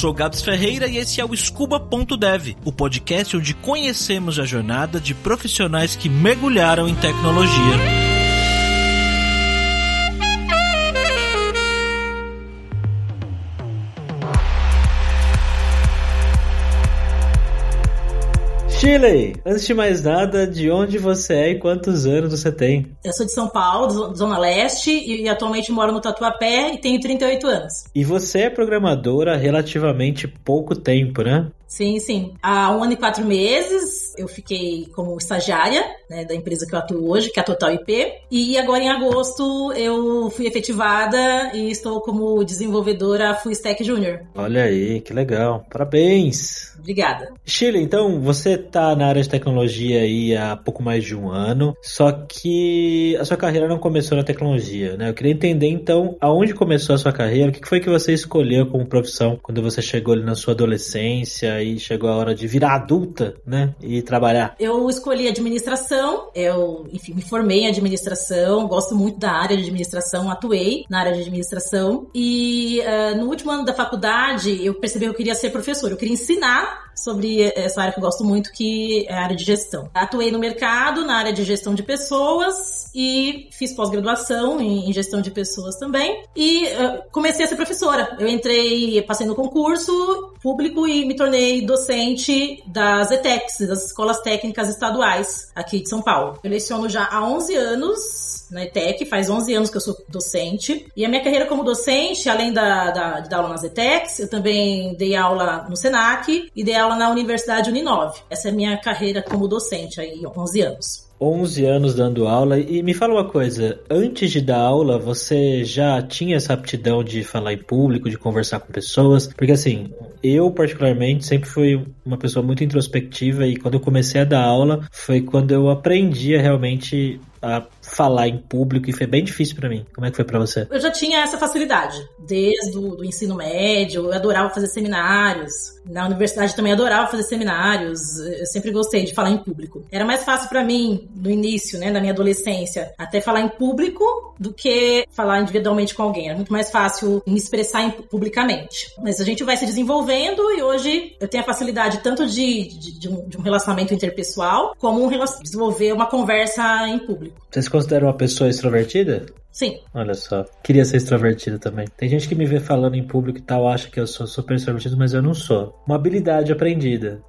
sou Gabs Ferreira e esse é o Scuba.dev, o podcast onde conhecemos a jornada de profissionais que mergulharam em tecnologia. Chile, antes de mais nada, de onde você é e quantos anos você tem? Eu sou de São Paulo, Zona Leste, e atualmente moro no Tatuapé e tenho 38 anos. E você é programadora há relativamente pouco tempo, né? Sim. Há 1 ano e 4 meses eu fiquei como estagiária, né, da empresa que eu atuo hoje, que é a Total IP. E agora em agosto eu fui efetivada e estou como desenvolvedora Full Stack Junior. Olha aí, que legal. Parabéns. Obrigada. Ciee, então você está na área de tecnologia aí há pouco mais de 1 ano, só que a sua carreira não começou na tecnologia, né? Eu queria entender então aonde começou a sua carreira, o que foi que você escolheu como profissão quando você chegou ali na sua adolescência e chegou a hora de virar adulta, né? E trabalhar. Eu escolhi administração, me formei em administração, gosto muito da área de administração, atuei na área de administração e no último ano da faculdade eu percebi que eu queria ser professora, eu queria ensinar sobre essa área que eu gosto muito, que é a área de gestão. Atuei no mercado, na área de gestão de pessoas e fiz pós-graduação em gestão de pessoas também e comecei a ser professora. Eu passei no concurso público e me tornei docente das ETECs, das Escolas Técnicas Estaduais aqui de São Paulo. Eu leciono já há 11 anos na ETEC, faz 11 anos que eu sou docente e a minha carreira como docente, além de dar aula nas ETECs, eu também dei aula no SENAC e dei aula na Universidade Uninove. Essa é a minha carreira como docente, aí 11 anos. 11 anos dando aula. E me fala uma coisa, antes de dar aula, você já tinha essa aptidão de falar em público, de conversar com pessoas? Porque assim, eu particularmente sempre fui uma pessoa muito introspectiva e quando eu comecei a dar aula foi quando eu aprendia realmente a falar em público e foi bem difícil pra mim. Como é que foi pra você? Eu já tinha essa facilidade desde o ensino médio, eu adorava fazer seminários, na universidade também adorava fazer seminários, eu sempre gostei de falar em público. Era mais fácil pra mim, no início, né, na minha adolescência, até falar em público do que falar individualmente com alguém, era muito mais fácil me expressar publicamente. Mas a gente vai se desenvolvendo e hoje eu tenho a facilidade tanto de um relacionamento interpessoal, como desenvolver uma conversa em público. Vocês consideram uma pessoa extrovertida? Sim. Olha só, queria ser extrovertido também. Tem gente que me vê falando em público e tal, acha que eu sou super extrovertido, mas eu não sou. Uma habilidade aprendida.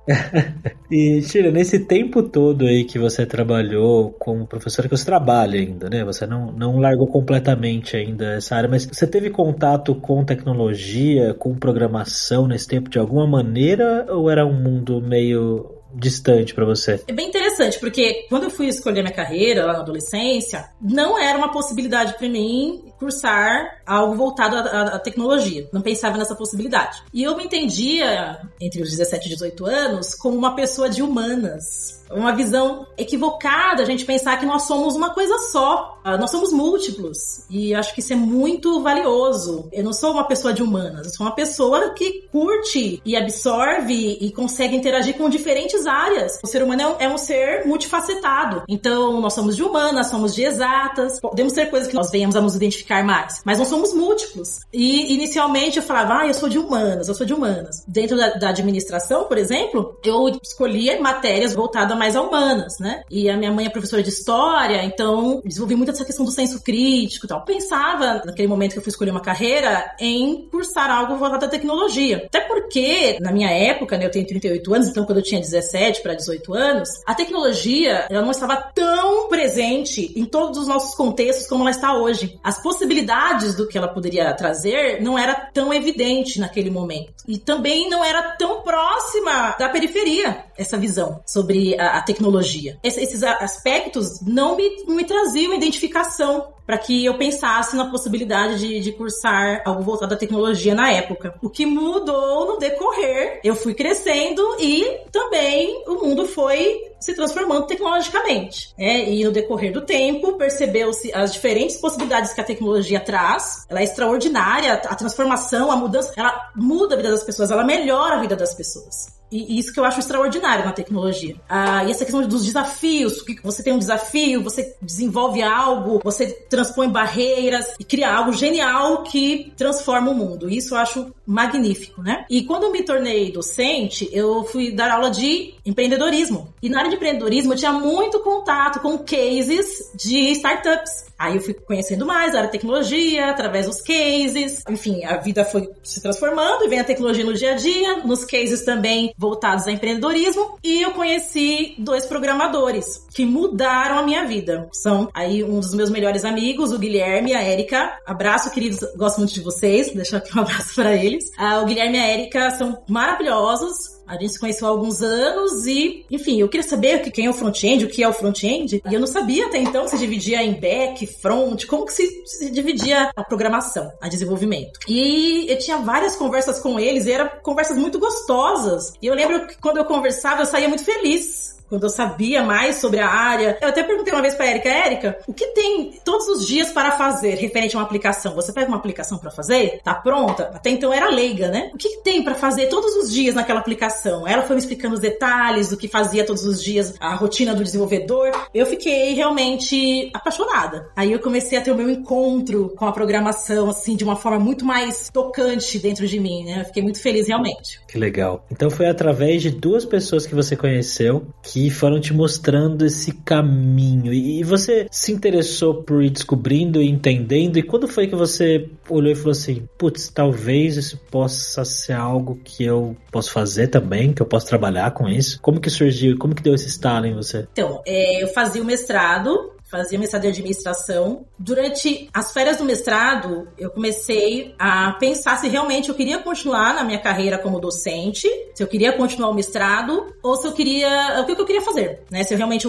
E, Ciee, nesse tempo todo aí que você trabalhou como professora, que você trabalha ainda, né? Você não largou completamente ainda essa área, mas você teve contato com tecnologia, com programação nesse tempo de alguma maneira? Ou era um mundo meio distante pra você? É bem interessante, porque quando eu fui escolher minha carreira lá na adolescência, não era uma possibilidade pra mim cursar algo voltado à tecnologia. Não pensava nessa possibilidade. E eu me entendia, entre os 17 e 18 anos, como uma pessoa de humanas. Uma visão equivocada, a gente pensar que nós somos uma coisa só. Nós somos múltiplos. E acho que isso é muito valioso. Eu não sou uma pessoa de humanas, eu sou uma pessoa que curte e absorve e consegue interagir com diferentes áreas. O ser humano é um ser multifacetado. Então, nós somos de humanas, somos de exatas, podemos ter coisas que nós venhamos a nos identificar mais, mas não somos múltiplos. E, inicialmente, eu falava, eu sou de humanas. Dentro da administração, por exemplo, eu escolhia matérias voltadas mais a humanas, né? E a minha mãe é professora de história, então desenvolvi muito essa questão do senso crítico e tal. Pensava, naquele momento que eu fui escolher uma carreira, em cursar algo voltado à tecnologia. Até porque, na minha época, né, eu tenho 38 anos, então quando eu tinha 17 para 18 anos, a tecnologia, ela não estava tão presente em todos os nossos contextos como ela está hoje. As possibilidades do que ela poderia trazer não era tão evidente naquele momento. E também não era tão próxima da periferia, essa visão sobre a tecnologia. Esses aspectos não me traziam identificação para que eu pensasse na possibilidade de cursar algo voltado à tecnologia na época. O que mudou no decorrer, eu fui crescendo e também o mundo foi se transformando tecnologicamente, né? E no decorrer do tempo, percebeu-se as diferentes possibilidades que a tecnologia traz. Ela é extraordinária, a transformação, a mudança, ela muda a vida das pessoas, ela melhora a vida das pessoas. E isso que eu acho extraordinário na tecnologia. E essa questão dos desafios, que você tem um desafio, você desenvolve algo, você transpõe barreiras e cria algo genial que transforma o mundo. Isso eu acho magnífico, né? E quando eu me tornei docente, eu fui dar aula de empreendedorismo. E na área de empreendedorismo eu tinha muito contato com cases de startups. Aí eu fui conhecendo mais a área de tecnologia, através dos cases. Enfim, a vida foi se transformando e vem a tecnologia no dia a dia, nos cases também voltados a empreendedorismo. E eu conheci dois programadores que mudaram a minha vida. São aí um dos meus melhores amigos, o Guilherme e a Érica. Abraço, queridos. Gosto muito de vocês. Vou deixar aqui um abraço para eles. O Guilherme e a Érica são maravilhosos. A gente se conheceu há alguns anos e, enfim, eu queria saber quem é o front-end, o que é o front-end. E eu não sabia até então se dividia em back, front, como que se dividia a programação, a desenvolvimento. E eu tinha várias conversas com eles e eram conversas muito gostosas. E eu lembro que quando eu conversava, eu saía muito feliz. Quando eu sabia mais sobre a área. Eu até perguntei uma vez pra Érica, Érica, o que tem todos os dias para fazer referente a uma aplicação? Você pega uma aplicação pra fazer? Tá pronta? Até então era leiga, né? O que tem pra fazer todos os dias naquela aplicação? Ela foi me explicando os detalhes do que fazia todos os dias, a rotina do desenvolvedor. Eu fiquei realmente apaixonada. Aí eu comecei a ter o meu encontro com a programação, assim, de uma forma muito mais tocante dentro de mim, né? Eu fiquei muito feliz, realmente. Que legal. Então foi através de duas pessoas que você conheceu que foram te mostrando esse caminho. E você se interessou por ir descobrindo e entendendo? E quando foi que você olhou e falou assim, putz, talvez isso possa ser algo que eu posso fazer também, que eu posso trabalhar com isso? Como que surgiu? Como que deu esse estalo em você? Então, eu fazia o mestrado... Fazia mestrado em administração. Durante as férias do mestrado, eu comecei a pensar se realmente eu queria continuar na minha carreira como docente, se eu queria continuar o mestrado, ou se eu queria... O que eu queria fazer, né? Se eu realmente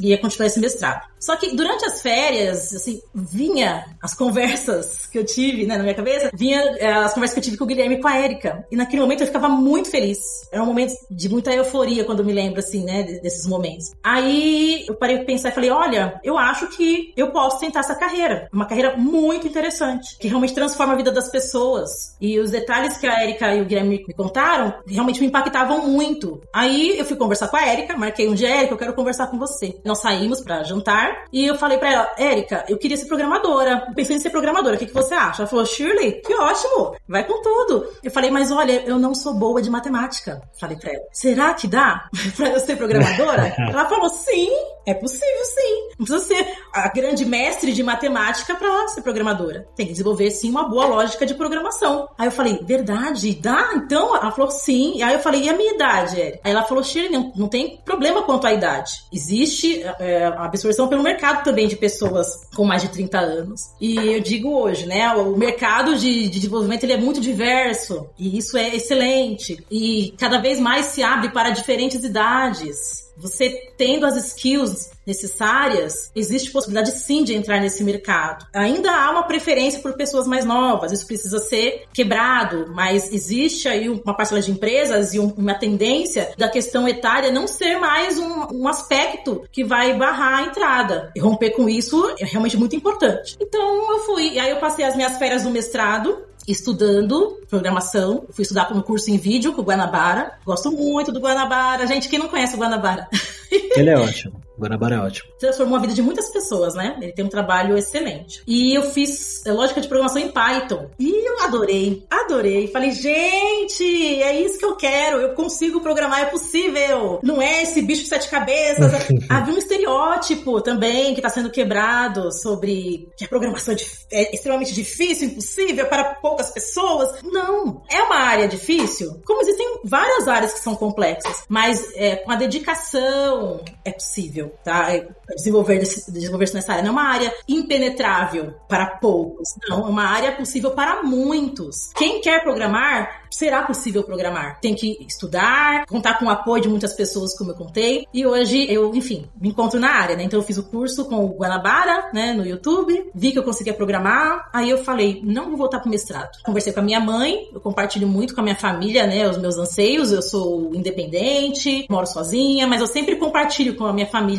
ia continuar esse mestrado. Só que durante as férias, assim, vinha as conversas que eu tive, né, na minha cabeça, vinha as conversas que eu tive com o Guilherme e com a Érica. E naquele momento eu ficava muito feliz. Era um momento de muita euforia, quando eu me lembro, assim, né, desses momentos. Aí eu parei pra pensar e falei, olha, eu acho que eu posso tentar essa carreira. Uma carreira muito interessante, que realmente transforma a vida das pessoas. E os detalhes que a Érica e o Guilherme me contaram realmente me impactavam muito. Aí eu fui conversar com a Érica, marquei um dia, Érica, eu quero conversar com você. Nós saímos pra jantar e eu falei pra ela, Érica, eu queria ser programadora. Eu pensei em ser programadora, o que você acha? Ela falou, Shirley, que ótimo, vai com tudo. Eu falei, mas olha, eu não sou boa de matemática. Falei pra ela, será que dá pra eu ser programadora? Ela falou, sim, é possível sim. Não precisa ser a grande mestre de matemática pra ser programadora. Tem que desenvolver, sim, uma boa lógica de programação. Aí eu falei, verdade? Dá? Então? Ela falou, sim. Aí eu falei, e a minha idade, Érica? Aí ela falou, Shirley, não tem problema quanto à idade. Existe a absorção pelo mercado também de pessoas com mais de 30 anos. E eu digo hoje, né, o mercado de desenvolvimento, ele é muito diverso. E isso é excelente. E cada vez mais se abre para diferentes idades. Você tendo as skills necessárias, existe possibilidade sim de entrar nesse mercado. Ainda há uma preferência por pessoas mais novas, isso precisa ser quebrado, mas existe aí uma parcela de empresas e uma tendência da questão etária não ser mais um aspecto que vai barrar a entrada. E romper com isso é realmente muito importante. Então eu fui, e aí eu passei as minhas férias no mestrado, estudando programação. Fui estudar para um curso em vídeo com o Guanabara. Gosto muito do Guanabara. Gente, quem não conhece o Guanabara? Ele é ótimo. O Guanabara é ótimo. Transformou a vida de muitas pessoas, né? Ele tem um trabalho excelente. E eu fiz lógica de programação em Python. E eu adorei. Adorei. Falei, gente, é isso que eu quero. Eu consigo programar, é possível. Não é esse bicho de sete cabeças. Havia um estereótipo também que está sendo quebrado sobre que a programação é extremamente difícil, impossível, para poucas pessoas. Não. É uma área difícil. Como existem várias áreas que são complexas. Mas com a dedicação é possível. Tá? Desenvolver-se nessa área não é uma área impenetrável para poucos, não, é uma área possível para muitos. Quem quer programar, será possível programar. Tem que estudar, contar com o apoio de muitas pessoas, como eu contei, e hoje eu, enfim, me encontro na área, né? Então eu fiz o curso com o Guanabara, né, no YouTube, vi que eu conseguia programar, aí eu falei, não vou voltar pro mestrado. Conversei com a minha mãe, eu compartilho muito com a minha família, né, os meus anseios, eu sou independente, moro sozinha, mas eu sempre compartilho com a minha família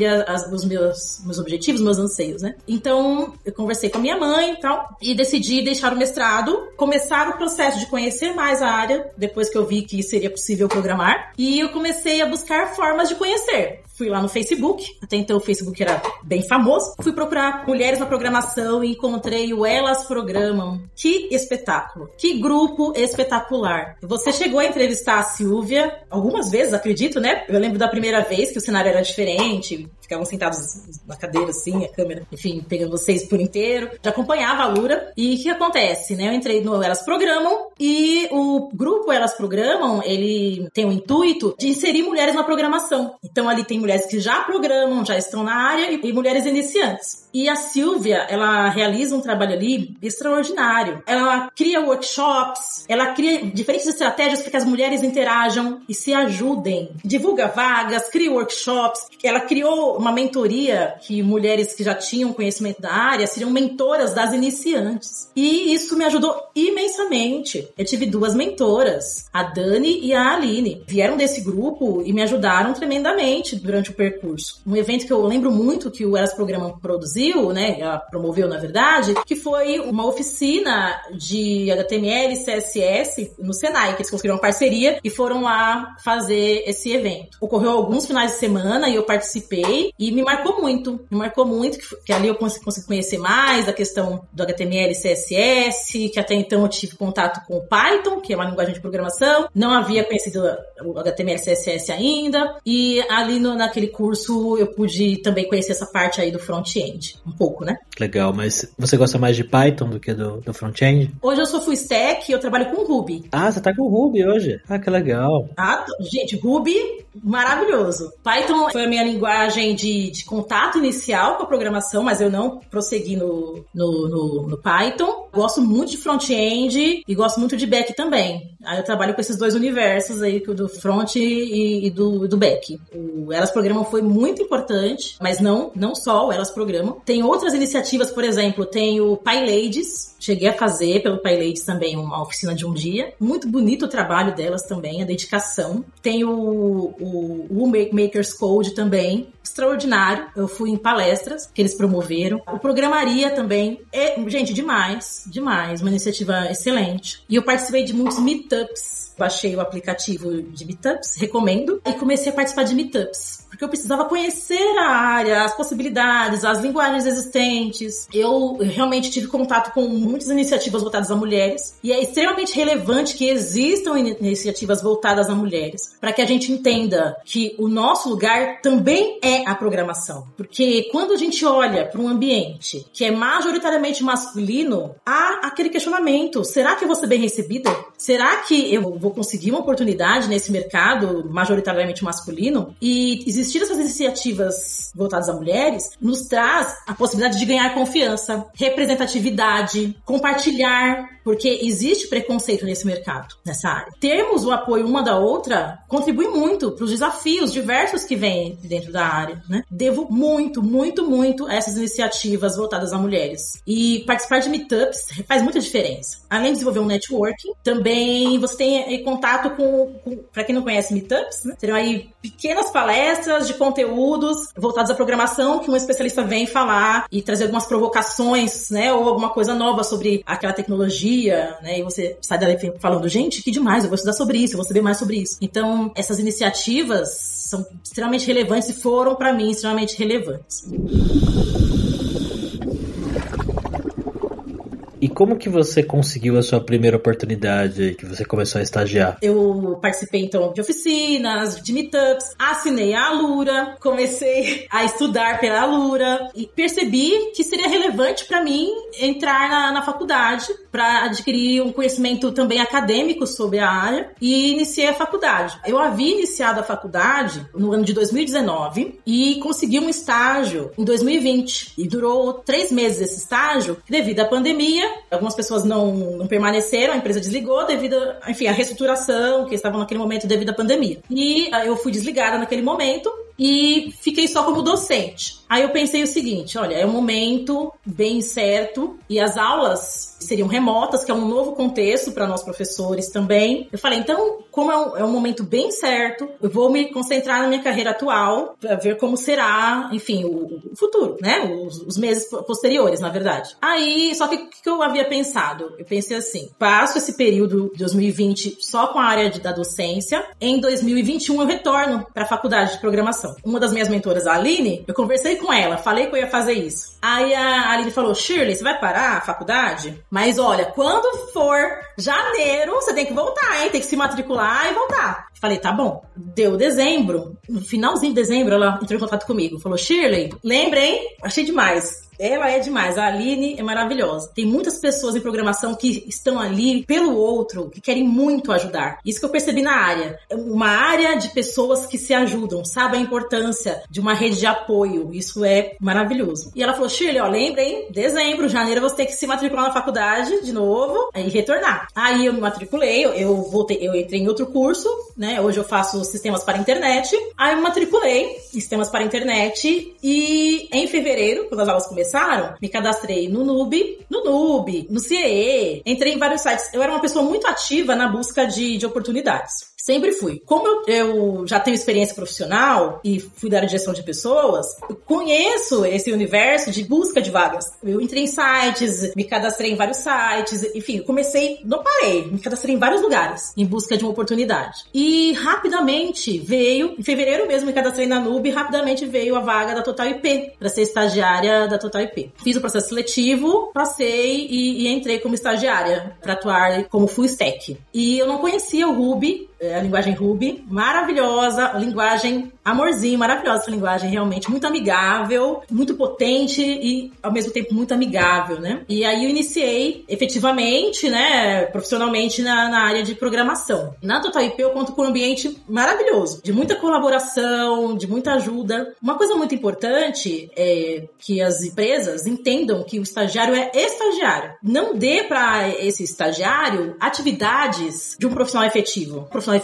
família os meus objetivos, meus anseios, né? Então, eu conversei com a minha mãe e tal, e decidi deixar o mestrado, começar o processo de conhecer mais a área, depois que eu vi que seria possível programar, e eu comecei a buscar formas de conhecer. Fui lá no Facebook, até então o Facebook era bem famoso. Fui procurar mulheres na programação e encontrei o Elas Programam. Que espetáculo! Que grupo espetacular! Você chegou a entrevistar a Silvia algumas vezes, acredito, né? Eu lembro da primeira vez que o cenário era diferente, ficavam sentados na cadeira assim, a câmera, enfim, pegando vocês por inteiro. Já acompanhava a Alura. E o que acontece, né? Eu entrei no Elas Programam e o grupo Elas Programam, ele tem o intuito de inserir mulheres na programação. Então ali tem mulheres que já programam, já estão na área e mulheres iniciantes. E a Silvia, ela realiza um trabalho ali extraordinário. Ela cria workshops, ela cria diferentes estratégias para que as mulheres interajam e se ajudem. Divulga vagas, cria workshops. Ela criou uma mentoria que mulheres que já tinham conhecimento da área seriam mentoras das iniciantes. E isso me ajudou imensamente. Eu tive duas mentoras, a Dani e a Aline. Vieram desse grupo e me ajudaram tremendamente durante o percurso. Um evento que eu lembro muito que o Elas Programam produziu, né, ela promoveu na verdade, que foi uma oficina de HTML e CSS no SENAC, que eles conseguiram uma parceria e foram lá fazer esse evento. Ocorreu alguns finais de semana e eu participei e me marcou muito, que ali eu consegui conhecer mais a questão do HTML e CSS, que até então eu tive contato com o Python, que é uma linguagem de programação, não havia conhecido o HTML e CSS ainda, e ali naquele curso eu pude também conhecer essa parte aí do front-end, um pouco, né? Legal, mas você gosta mais de Python do que do front-end? Hoje eu sou full stack e eu trabalho com Ruby. Ah, você tá com Ruby hoje? Ah, que legal. Ah, gente, Ruby, maravilhoso. Python foi a minha linguagem de contato inicial com a programação, mas eu não prossegui no Python. Gosto muito de front-end e gosto muito de back também. Aí eu trabalho com esses dois universos aí, do front e do back. O Elas Programam foi muito importante, mas não só o Elas Programam. Tem outras iniciativas, por exemplo, tem o PyLadies. Cheguei a fazer pelo PyLadies também uma oficina de um dia. Muito bonito o trabalho delas também, a dedicação. Tem o Maker's Code também, extraordinário. Eu fui em palestras que eles promoveram. O Programaria também é, gente, demais. Uma iniciativa excelente. E eu participei de muitos meetups. Baixei o aplicativo de meetups, recomendo. E comecei a participar de meetups, porque eu precisava conhecer a área, as possibilidades, as linguagens existentes. Eu realmente tive contato com muitas iniciativas voltadas a mulheres e é extremamente relevante que existam iniciativas voltadas a mulheres para que a gente entenda que o nosso lugar também é a programação. Porque quando a gente olha para um ambiente que é majoritariamente masculino, há aquele questionamento. Será que eu vou ser bem recebida? Será que eu vou conseguir uma oportunidade nesse mercado majoritariamente masculino? E existir essas iniciativas voltadas a mulheres nos traz a possibilidade de ganhar confiança, representatividade, compartilhar, porque existe preconceito nesse mercado, nessa área. Termos o apoio uma da outra contribui muito para os desafios diversos que vêm dentro da área, né? Devo muito a essas iniciativas voltadas a mulheres. E participar de meetups faz muita diferença. Além de desenvolver um networking, também você tem contato com para quem não conhece meetups, né? Terão aí pequenas palestras de conteúdos voltados à programação que um especialista vem falar e trazer algumas provocações, né? Ou alguma coisa nova sobre aquela tecnologia, né? E você sai dali falando, gente, que demais, eu vou estudar sobre isso, eu vou saber mais sobre isso. Então, essas iniciativas são extremamente relevantes e foram, para mim, extremamente relevantes. E como que você conseguiu a sua primeira oportunidade que você começou a estagiar? Eu participei, então, de oficinas, de meetups, assinei a Alura, comecei a estudar pela Alura e percebi que seria relevante para mim entrar na faculdade para adquirir um conhecimento também acadêmico sobre a área e iniciei a faculdade. Eu havia iniciado a faculdade no ano de 2019 e consegui um estágio em 2020 e durou 3 meses esse estágio devido à pandemia. Algumas pessoas não permaneceram, a empresa desligou devido, enfim, à reestruturação que estavam naquele momento devido à pandemia. E eu fui desligada naquele momento e fiquei só como docente. Aí eu pensei o seguinte, olha, é um momento bem certo e as aulas seriam remotas, que é um novo contexto para nós professores também. Eu falei, então, como é um momento bem certo, eu vou me concentrar na minha carreira atual para ver como será, enfim, o futuro, né? Os meses posteriores, na verdade. Aí, só que o que eu havia pensado? Eu pensei assim, passo esse período de 2020 só com a área da docência, em 2021 eu retorno para a faculdade de programação. Uma das minhas mentoras, a Aline, eu conversei com ela, falei que eu ia fazer isso. Aí a Aline falou, Shirley, você vai parar a faculdade? Mas olha, quando for janeiro, você tem que voltar, hein? Tem que se matricular e voltar. Falei, tá bom. Deu dezembro, no finalzinho de dezembro, ela entrou em contato comigo. Falou, Shirley, lembra, hein? Achei demais. Ela é demais, a Aline é maravilhosa. Tem muitas pessoas em programação que estão ali pelo outro, que querem muito ajudar. Isso que eu percebi na área. Uma área de pessoas que se ajudam, sabe a importância de uma rede de apoio. Isso é maravilhoso. E ela falou, Shirley, ó, lembra, hein? Dezembro, janeiro, você tem que se matricular na faculdade de novo e retornar. Aí eu me matriculei, eu entrei em outro curso, né? Hoje eu faço sistemas para a internet. Aí eu me matriculei em sistemas para a internet e em fevereiro, quando as aulas começaram, me cadastrei no Nube, no Ciee, entrei em vários sites. Eu era uma pessoa muito ativa na busca de oportunidades. Sempre fui. Como eu já tenho experiência profissional e fui da área de gestão de pessoas, eu conheço esse universo de busca de vagas. Eu entrei em sites, me cadastrei em vários sites, enfim, não parei, me cadastrei em vários lugares em busca de uma oportunidade. E rapidamente veio, em fevereiro mesmo me cadastrei na Nube, rapidamente veio a vaga da Total IP, para ser estagiária da Total IP. Fiz o processo seletivo, passei e entrei como estagiária para atuar como full stack. E eu não conhecia o Ruby, a linguagem Ruby, maravilhosa, linguagem amorzinho, maravilhosa essa linguagem, realmente, muito amigável, muito potente e, ao mesmo tempo, muito amigável, né? E aí eu iniciei, efetivamente, né, profissionalmente na área de programação. Na Total IP eu conto com um ambiente maravilhoso, de muita colaboração, de muita ajuda. Uma coisa muito importante é que as empresas entendam que o estagiário é estagiário. Não dê para esse estagiário atividades de um profissional efetivo. Profissional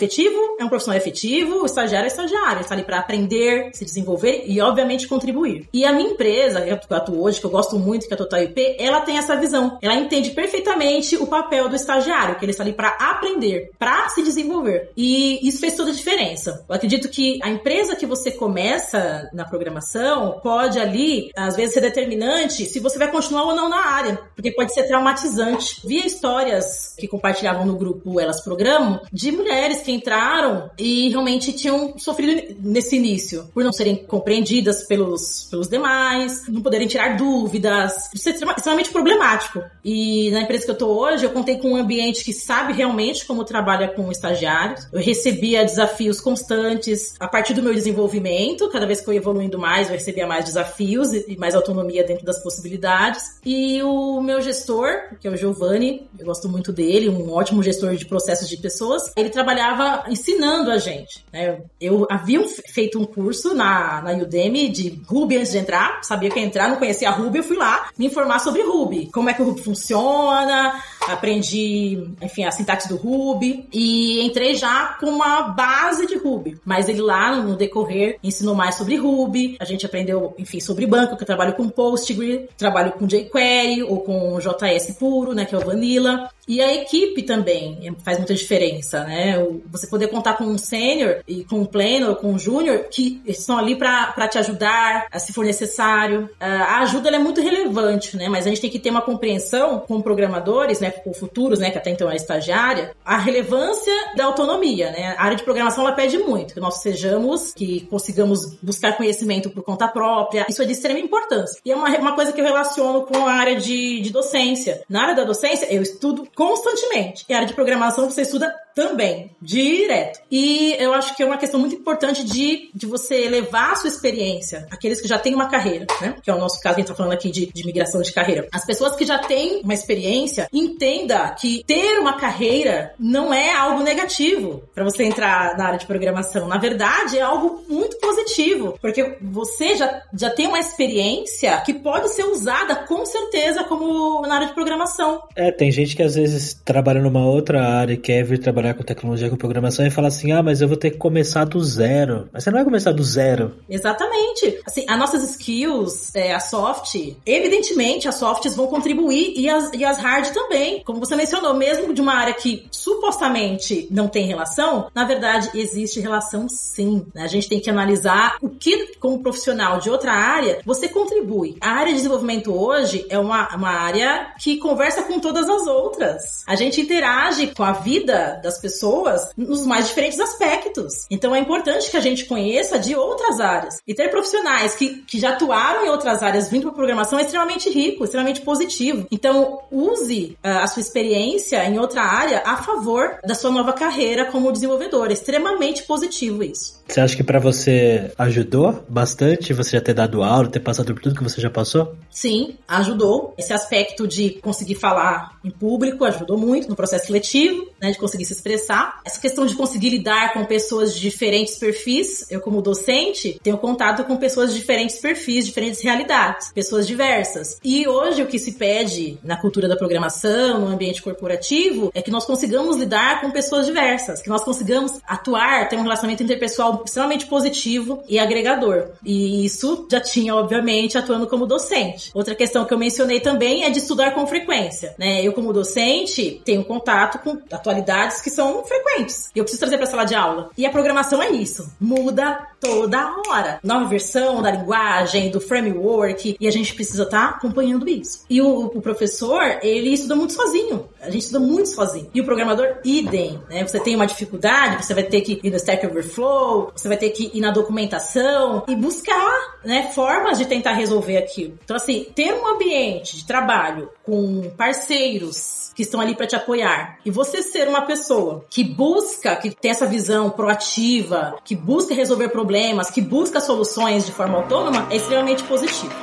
efetivo, o estagiário é estagiário, ele está ali para aprender, se desenvolver e, obviamente, contribuir. E a minha empresa, que eu atuo hoje, que eu gosto muito, que é a Total IP, ela tem essa visão. Ela entende perfeitamente o papel do estagiário, que ele está ali para aprender, para se desenvolver. E isso fez toda a diferença. Eu acredito que a empresa que você começa na programação pode ali, às vezes, ser determinante se você vai continuar ou não na área, porque pode ser traumatizante. Via histórias que compartilhavam no grupo Elas Programam, de mulheres que entraram e realmente tinham sofrido nesse início, por não serem compreendidas pelos demais, não poderem tirar dúvidas. Isso é extremamente problemático. E na empresa que eu tô hoje, eu contei com um ambiente que sabe realmente como trabalha com estagiários. Eu recebia desafios constantes a partir do meu desenvolvimento. Cada vez que eu ia evoluindo mais, eu recebia mais desafios e mais autonomia dentro das possibilidades. E o meu gestor, que é o Giovanni, eu gosto muito dele, um ótimo gestor de processos de pessoas, ele trabalhava ensinando a gente, né? Eu havia feito um curso na Udemy de Ruby antes de entrar, sabia que ia entrar, não conhecia a Ruby, eu fui lá me informar sobre Ruby, como é que o Ruby funciona, aprendi, enfim, a sintaxe do Ruby e entrei já com uma base de Ruby, mas ele lá no decorrer ensinou mais sobre Ruby, a gente aprendeu, enfim, sobre banco, que eu trabalho com Postgre, trabalho com jQuery ou com JS puro, né, que é o Vanilla, e a equipe também faz muita diferença, né? Você poder contar com um sênior e com um pleno ou com um júnior que estão ali para te ajudar se for necessário. A ajuda ela é muito relevante, né? Mas a gente tem que ter uma compreensão com programadores, né? Com futuros, né? Que até então é estagiária, a relevância da autonomia, né? A área de programação ela pede muito que nós sejamos, que consigamos buscar conhecimento por conta própria. Isso é de extrema importância. E é uma coisa que eu relaciono com a área de docência. Na área da docência eu estudo constantemente. E a área de programação você estuda também, direto. E eu acho que é uma questão muito importante de você elevar a sua experiência, aqueles que já têm uma carreira, né? Que é o nosso caso, a gente tá falando aqui de migração de carreira. As pessoas que já têm uma experiência, entenda que ter uma carreira não é algo negativo para você entrar na área de programação. Na verdade, é algo muito positivo, porque você já tem uma experiência que pode ser usada, com certeza, como na área de programação. Tem gente que às vezes trabalha numa outra área e quer vir trabalhar trabalhar com tecnologia, com programação e falar assim, ah, mas eu vou ter que começar do zero. Mas você não vai começar do zero. Exatamente. Assim, as nossas skills, evidentemente as softs vão contribuir e as hard também. Como você mencionou, mesmo de uma área que supostamente não tem relação, na verdade existe relação sim. A gente tem que analisar o que, como profissional de outra área, você contribui. A área de desenvolvimento hoje é uma área que conversa com todas as outras. A gente interage com a vida das pessoas nos mais diferentes aspectos. Então é importante que a gente conheça de outras áreas. E ter profissionais que já atuaram em outras áreas vindo para a programação é extremamente rico, extremamente positivo. Então use a sua experiência em outra área a favor da sua nova carreira como desenvolvedor. É extremamente positivo isso. Você acha que para você ajudou bastante você já ter dado aula, ter passado por tudo que você já passou? Sim, ajudou. Esse aspecto de conseguir falar em público ajudou muito no processo seletivo, né, de conseguir se expressar. Essa questão de conseguir lidar com pessoas de diferentes perfis, eu como docente tenho contato com pessoas de diferentes perfis, diferentes realidades, pessoas diversas. E hoje o que se pede na cultura da programação, no ambiente corporativo, é que nós consigamos lidar com pessoas diversas, que nós consigamos atuar, ter um relacionamento interpessoal extremamente positivo e agregador. E isso já tinha, obviamente, atuando como docente. Outra questão que eu mencionei também é de estudar com frequência, né? Eu, como docente, tenho contato com atualidades que são frequentes. Eu preciso trazer para a sala de aula. E a programação é isso. Muda toda hora. Nova versão da linguagem, do framework, e a gente precisa estar acompanhando isso. E o professor, ele estuda muito sozinho. A gente estuda muito sozinho. E o programador, idem, né? Você tem uma dificuldade, você vai ter que ir no Stack Overflow, você vai ter que ir na documentação e buscar, né, formas de tentar resolver aquilo. Então, assim, ter um ambiente de trabalho com parceiros que estão ali para te apoiar. E você ser uma pessoa que busca, que tem essa visão proativa, que busca resolver problemas, que busca soluções de forma autônoma, é extremamente positivo.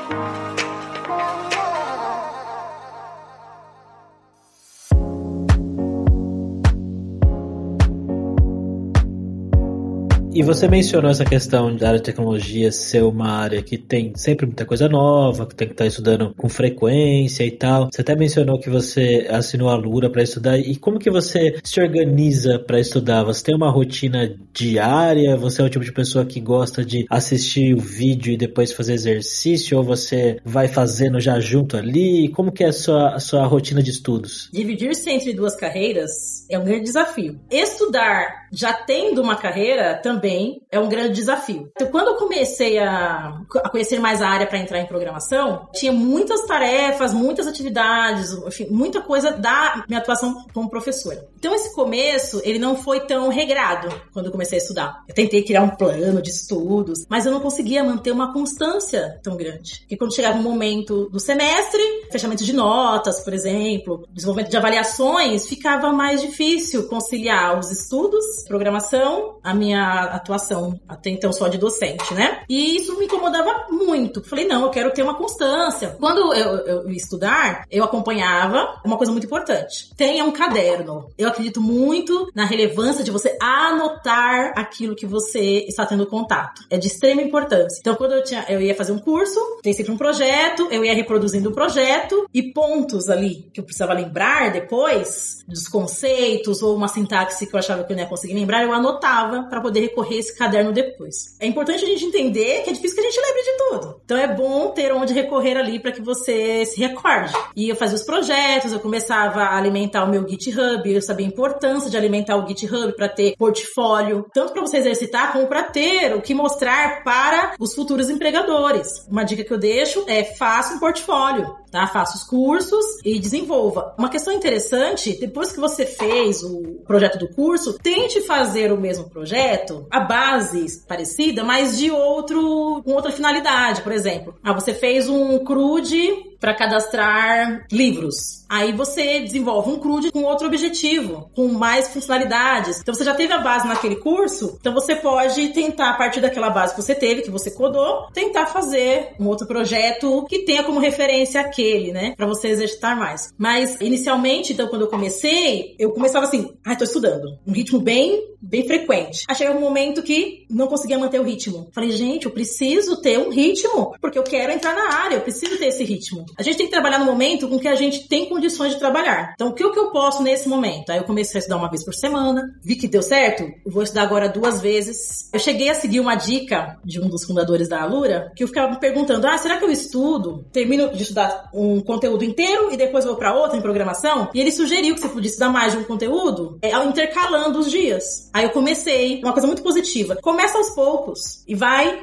E você mencionou essa questão da área de tecnologia ser uma área que tem sempre muita coisa nova, que tem que estar estudando com frequência e tal. Você até mencionou que você assinou a Alura para estudar. E como que você se organiza para estudar? Você tem uma rotina diária? Você é o tipo de pessoa que gosta de assistir o vídeo e depois fazer exercício? Ou você vai fazendo já junto ali? Como que é a sua rotina de estudos? Dividir-se entre duas carreiras é um grande desafio. Estudar já tendo uma carreira também é um grande desafio. Então, quando eu comecei a conhecer mais a área para entrar em programação, tinha muitas tarefas, muitas atividades, enfim, muita coisa da minha atuação como professora. Então, esse começo, ele não foi tão regrado quando eu comecei a estudar. Eu tentei criar um plano de estudos, mas eu não conseguia manter uma constância tão grande. Porque quando chegava um momento do semestre, fechamento de notas, por exemplo, desenvolvimento de avaliações, ficava mais difícil conciliar os estudos, programação, a minha atuação até então só de docente, né? E isso me incomodava muito. Falei, não, eu quero ter uma constância. Quando eu ia estudar, eu acompanhava uma coisa muito importante. Tenha um caderno. Eu acredito muito na relevância de você anotar aquilo que você está tendo contato. É de extrema importância. Então, quando eu ia fazer um curso, tem sempre um projeto, eu ia reproduzindo o projeto e pontos ali que eu precisava lembrar depois, dos conceitos ou uma sintaxe que eu achava que eu não ia conseguir lembrar, eu anotava para poder recorrer esse caderno depois. É importante a gente entender que é difícil que a gente lembre de tudo. Então é bom ter onde recorrer ali para que você se recorde. E eu fazia os projetos, eu começava a alimentar o meu GitHub, eu sabia a importância de alimentar o GitHub para ter portfólio, tanto para você exercitar como para ter o que mostrar para os futuros empregadores. Uma dica que eu deixo é faça um portfólio, tá? Faça os cursos e desenvolva. Uma questão interessante, depois que você fez o projeto do curso, tente fazer o mesmo projeto, a base parecida, mas com outra finalidade. Por exemplo, você fez um CRUD para cadastrar livros. Aí você desenvolve um CRUD com outro objetivo, com mais funcionalidades. Então você já teve a base naquele curso, então você pode tentar, a partir daquela base que você teve, que você codou, tentar fazer um outro projeto que tenha como referência aquele, né? Para você exercitar mais. Mas inicialmente, então, quando eu comecei, eu começava assim, tô estudando. Um ritmo bem frequente. Aí chegava um momento que não conseguia manter o ritmo. Falei, gente, eu preciso ter um ritmo, porque eu quero entrar na área, eu preciso ter esse ritmo. A gente tem que trabalhar no momento com que a gente tem condições de trabalhar. Então, o que eu posso nesse momento? Aí eu comecei a estudar uma vez por semana, vi que deu certo, vou estudar agora 2 vezes. Eu cheguei a seguir uma dica de um dos fundadores da Alura, que eu ficava me perguntando, será que eu estudo, termino de estudar um conteúdo inteiro e depois vou para outra em programação? E ele sugeriu que você podia estudar mais de um conteúdo, intercalando os dias. Aí eu comecei, uma coisa muito positiva, começa aos poucos e vai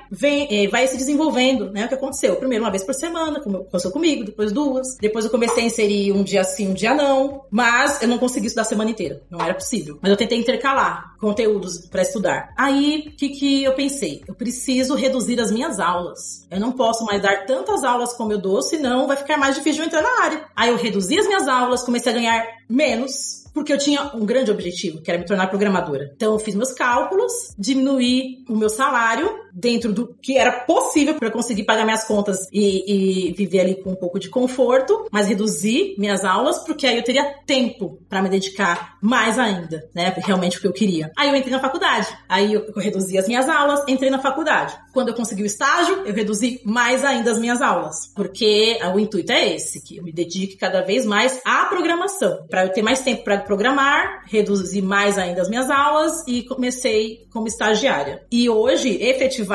se desenvolvendo, né? O que aconteceu? Primeiro uma vez por semana, como aconteceu comigo, depois 2, depois eu comecei a inserir um dia sim, um dia não, mas eu não consegui estudar a semana inteira, não era possível. Mas eu tentei intercalar conteúdos para estudar. Aí, o que eu pensei? Eu preciso reduzir as minhas aulas. Eu não posso mais dar tantas aulas como eu dou, senão vai ficar mais difícil eu entrar na área. Aí eu reduzi as minhas aulas, comecei a ganhar menos, porque eu tinha um grande objetivo, que era me tornar programadora. Então, eu fiz meus cálculos, diminuí o meu salário dentro do que era possível para conseguir pagar minhas contas e viver ali com um pouco de conforto, mas reduzi minhas aulas, porque aí eu teria tempo para me dedicar mais ainda, né? Realmente o que eu queria. Aí eu entrei na faculdade, aí eu reduzi as minhas aulas, entrei na faculdade. Quando eu consegui o estágio, eu reduzi mais ainda as minhas aulas, porque o intuito é esse, que eu me dedique cada vez mais à programação, para eu ter mais tempo para programar, reduzi mais ainda as minhas aulas e comecei como estagiária. E hoje, efetivada,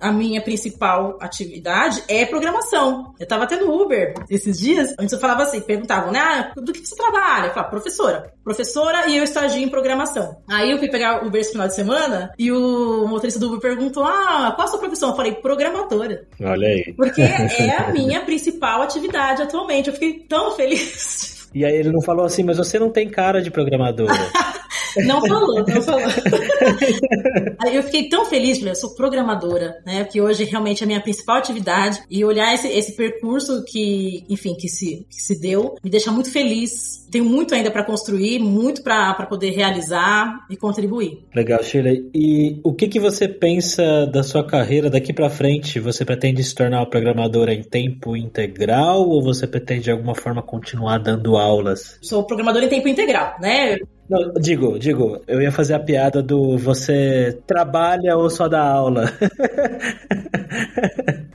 a minha principal atividade é programação. Eu tava até no Uber esses dias, antes eu falava assim, perguntavam, né, do que você trabalha? Eu falava, professora, e eu estagio em programação. Aí eu fui pegar o Uber esse final de semana e o motorista do Uber perguntou, qual a sua profissão? Eu falei, programadora. Olha aí. Porque é a minha principal atividade atualmente. Eu fiquei tão feliz. E aí ele não falou assim, mas você não tem cara de programadora. Não falou. Aí eu fiquei tão feliz, eu sou programadora, né? Porque hoje realmente é a minha principal atividade. E olhar esse percurso que, enfim, que se deu, me deixa muito feliz. Tenho muito ainda para construir, muito para poder realizar e contribuir. Legal, Shirley. E o que você pensa da sua carreira daqui para frente? Você pretende se tornar uma programadora em tempo integral ou você pretende de alguma forma continuar dando aulas? Sou programadora em tempo integral, né? Não, digo, eu ia fazer a piada do você trabalha ou só dá aula.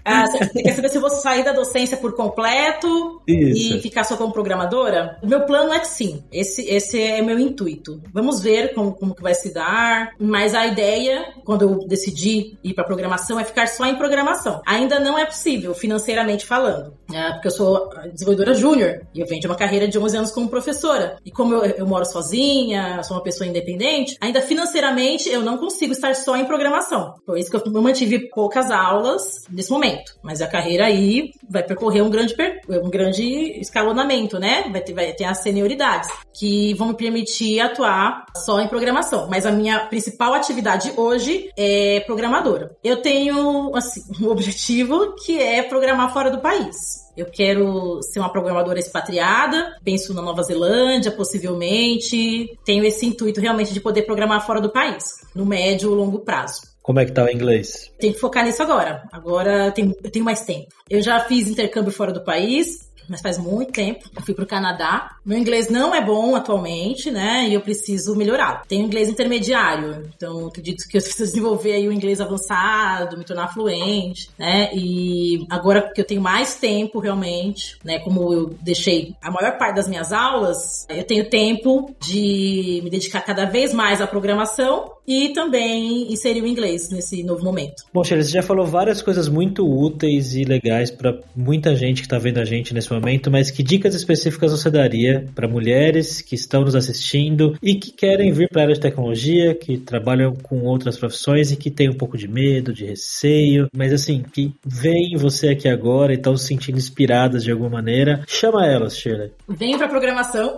Você quer saber se eu vou sair da docência por completo e ficar só como programadora? O meu plano é que sim, esse é meu intuito. Vamos ver como que vai se dar, mas a ideia, quando eu decidi ir para programação, é ficar só em programação. Ainda não é possível, financeiramente falando, né? Porque eu sou desenvolvedora júnior e eu venho de uma carreira de 11 anos como professora. E como eu moro sozinha, sou uma pessoa independente, ainda financeiramente eu não consigo estar só em programação. Por isso que eu mantive poucas aulas nesse momento. Mas a carreira aí vai percorrer um grande escalonamento, né? Vai ter as senioridades que vão me permitir atuar só em programação. Mas a minha principal atividade hoje é programadora. Eu tenho, assim, um objetivo que é programar fora do país. Eu quero ser uma programadora expatriada, penso na Nova Zelândia, possivelmente. Tenho esse intuito realmente de poder programar fora do país, no médio ou longo prazo. Como é que tá o inglês? Tenho que focar nisso agora. Agora eu tenho mais tempo. Eu já fiz intercâmbio fora do país, mas faz muito tempo. Eu fui pro Canadá. Meu inglês não é bom atualmente, né? E eu preciso melhorar. Tenho inglês intermediário, então acredito que eu preciso desenvolver aí o inglês avançado, me tornar fluente, né? E agora que eu tenho mais tempo realmente, né? Como eu deixei a maior parte das minhas aulas, eu tenho tempo de me dedicar cada vez mais à programação e também inserir o inglês nesse novo momento. Bom, Sheila, você já falou várias coisas muito úteis e legais para muita gente que está vendo a gente nesse momento, mas que dicas específicas você daria para mulheres que estão nos assistindo e que querem vir para a área de tecnologia, que trabalham com outras profissões e que têm um pouco de medo, de receio, mas assim, que veem você aqui agora e estão se sentindo inspiradas de alguma maneira? Chama elas, Sheila. Venham para a programação.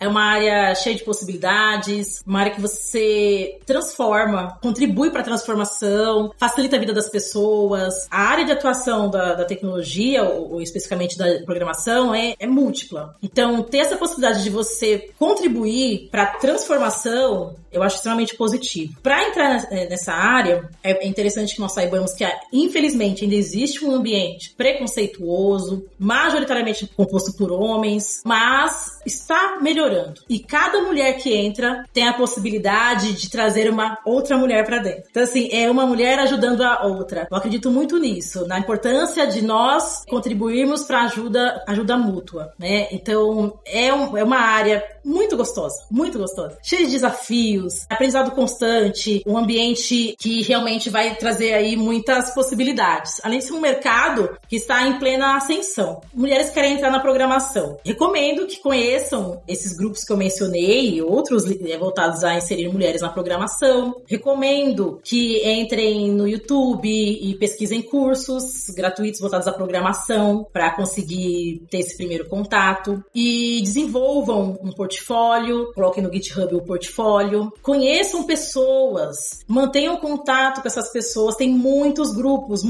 É uma área cheia de possibilidades, uma área que você transforma, contribui para a transformação, facilita a vida das pessoas. A área de atuação da tecnologia, ou especificamente da programação, é múltipla. Então, ter essa possibilidade de você contribuir para a transformação eu acho extremamente positivo. Para entrar nessa área, é interessante que nós saibamos que, infelizmente, ainda existe um ambiente preconceituoso, majoritariamente composto por homens, mas está melhorando. E cada mulher que entra tem a possibilidade de trazer uma outra mulher para dentro. Então, assim, é uma mulher ajudando a outra. Eu acredito muito nisso, na importância de nós contribuirmos para ajuda mútua, né? Então, é uma área muito gostosa, cheia de desafios, aprendizado constante, um ambiente que realmente vai trazer aí muitas possibilidades. Além de ser um mercado que está em plena ascensão. Mulheres querem entrar na programação. Recomendo que conheçam esses grupos que eu mencionei e outros voltados a inserir mulheres na programação. Recomendo que entrem no YouTube e pesquisem cursos gratuitos voltados à programação para conseguir ter esse primeiro contato e desenvolvam um portfólio, coloquem no GitHub o portfólio, conheçam pessoas, mantenham contato com essas pessoas, tem muitos grupos,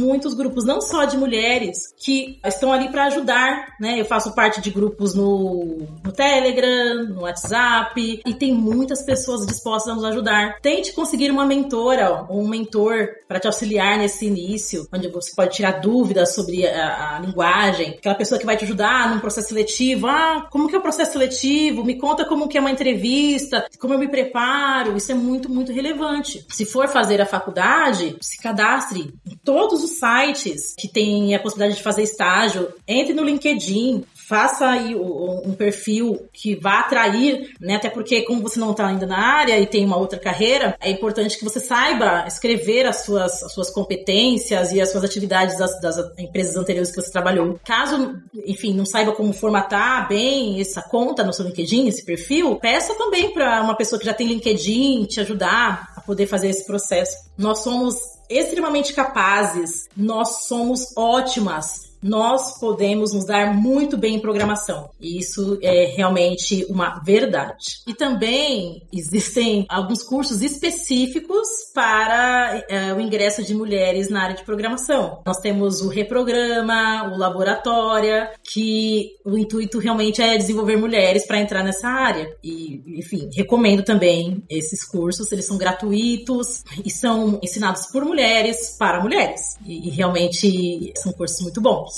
não só de mulheres, que estão ali para ajudar, né? Eu faço parte de grupos no Telegram, no WhatsApp, e tem muitas pessoas dispostas a nos ajudar. Tente conseguir uma mentora ou um mentor para te auxiliar nesse início, onde você pode tirar dúvidas sobre a linguagem, aquela pessoa que vai te ajudar num processo seletivo, como que é o processo seletivo? Me conta como que é uma entrevista, como eu me preparo, isso é muito relevante. Se for fazer a faculdade, se cadastre em todos os sites que tem a possibilidade de fazer estágio, entre no LinkedIn, faça aí um perfil que vá atrair, né? Até porque como você não está ainda na área e tem uma outra carreira, é importante que você saiba escrever as suas competências e as suas atividades das empresas anteriores que você trabalhou. Caso, enfim, não saiba como formatar bem essa conta no seu LinkedIn, esse perfil, peça também para uma pessoa que já tem LinkedIn te ajudar a poder fazer esse processo. Nós somos extremamente capazes, nós somos ótimas. Nós podemos nos dar muito bem em programação. E isso é realmente uma verdade. E também existem alguns cursos específicos para o ingresso de mulheres na área de programação. Nós temos o Reprograma, o Laboratória, que o intuito realmente é desenvolver mulheres para entrar nessa área. E, enfim, recomendo também esses cursos. Eles são gratuitos e são ensinados por mulheres para mulheres. E realmente são cursos muito bons.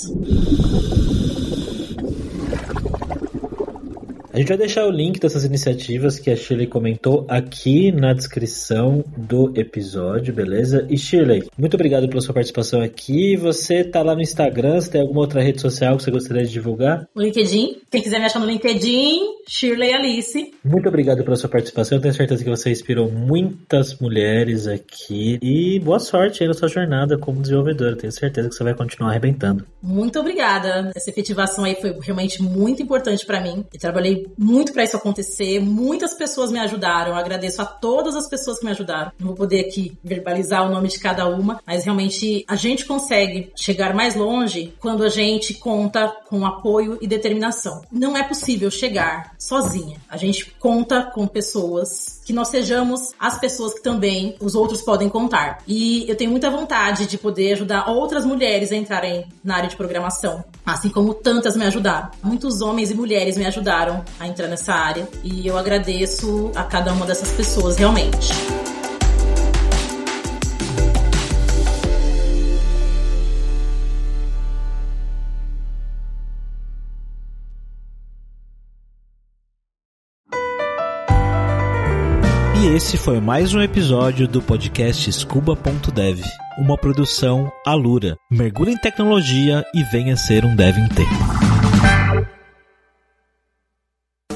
A gente vai deixar o link dessas iniciativas que a Shirley comentou aqui na descrição do episódio, beleza? E Shirley, muito obrigado pela sua participação aqui. Você tá lá no Instagram, você tem alguma outra rede social que você gostaria de divulgar? O LinkedIn. Quem quiser me achar no LinkedIn, Shirley Alice. Muito obrigado pela sua participação. Eu tenho certeza que você inspirou muitas mulheres aqui. E boa sorte aí na sua jornada como desenvolvedora. Tenho certeza que você vai continuar arrebentando. Muito obrigada. Essa efetivação aí foi realmente muito importante pra mim. Eu trabalhei muito para isso acontecer, muitas pessoas me ajudaram, eu agradeço a todas as pessoas que me ajudaram, não vou poder aqui verbalizar o nome de cada uma, mas realmente a gente consegue chegar mais longe quando a gente conta com apoio e determinação. Não é possível chegar sozinha, a gente conta com pessoas, que nós sejamos as pessoas que também os outros podem contar, e eu tenho muita vontade de poder ajudar outras mulheres a entrarem na área de programação, assim como tantas me ajudaram, muitos homens e mulheres me ajudaram a entrar nessa área, e eu agradeço a cada uma dessas pessoas realmente. E esse foi mais um episódio do podcast Scuba.dev, uma produção Alura. Mergulhe em tecnologia e venha ser um dev inteiro.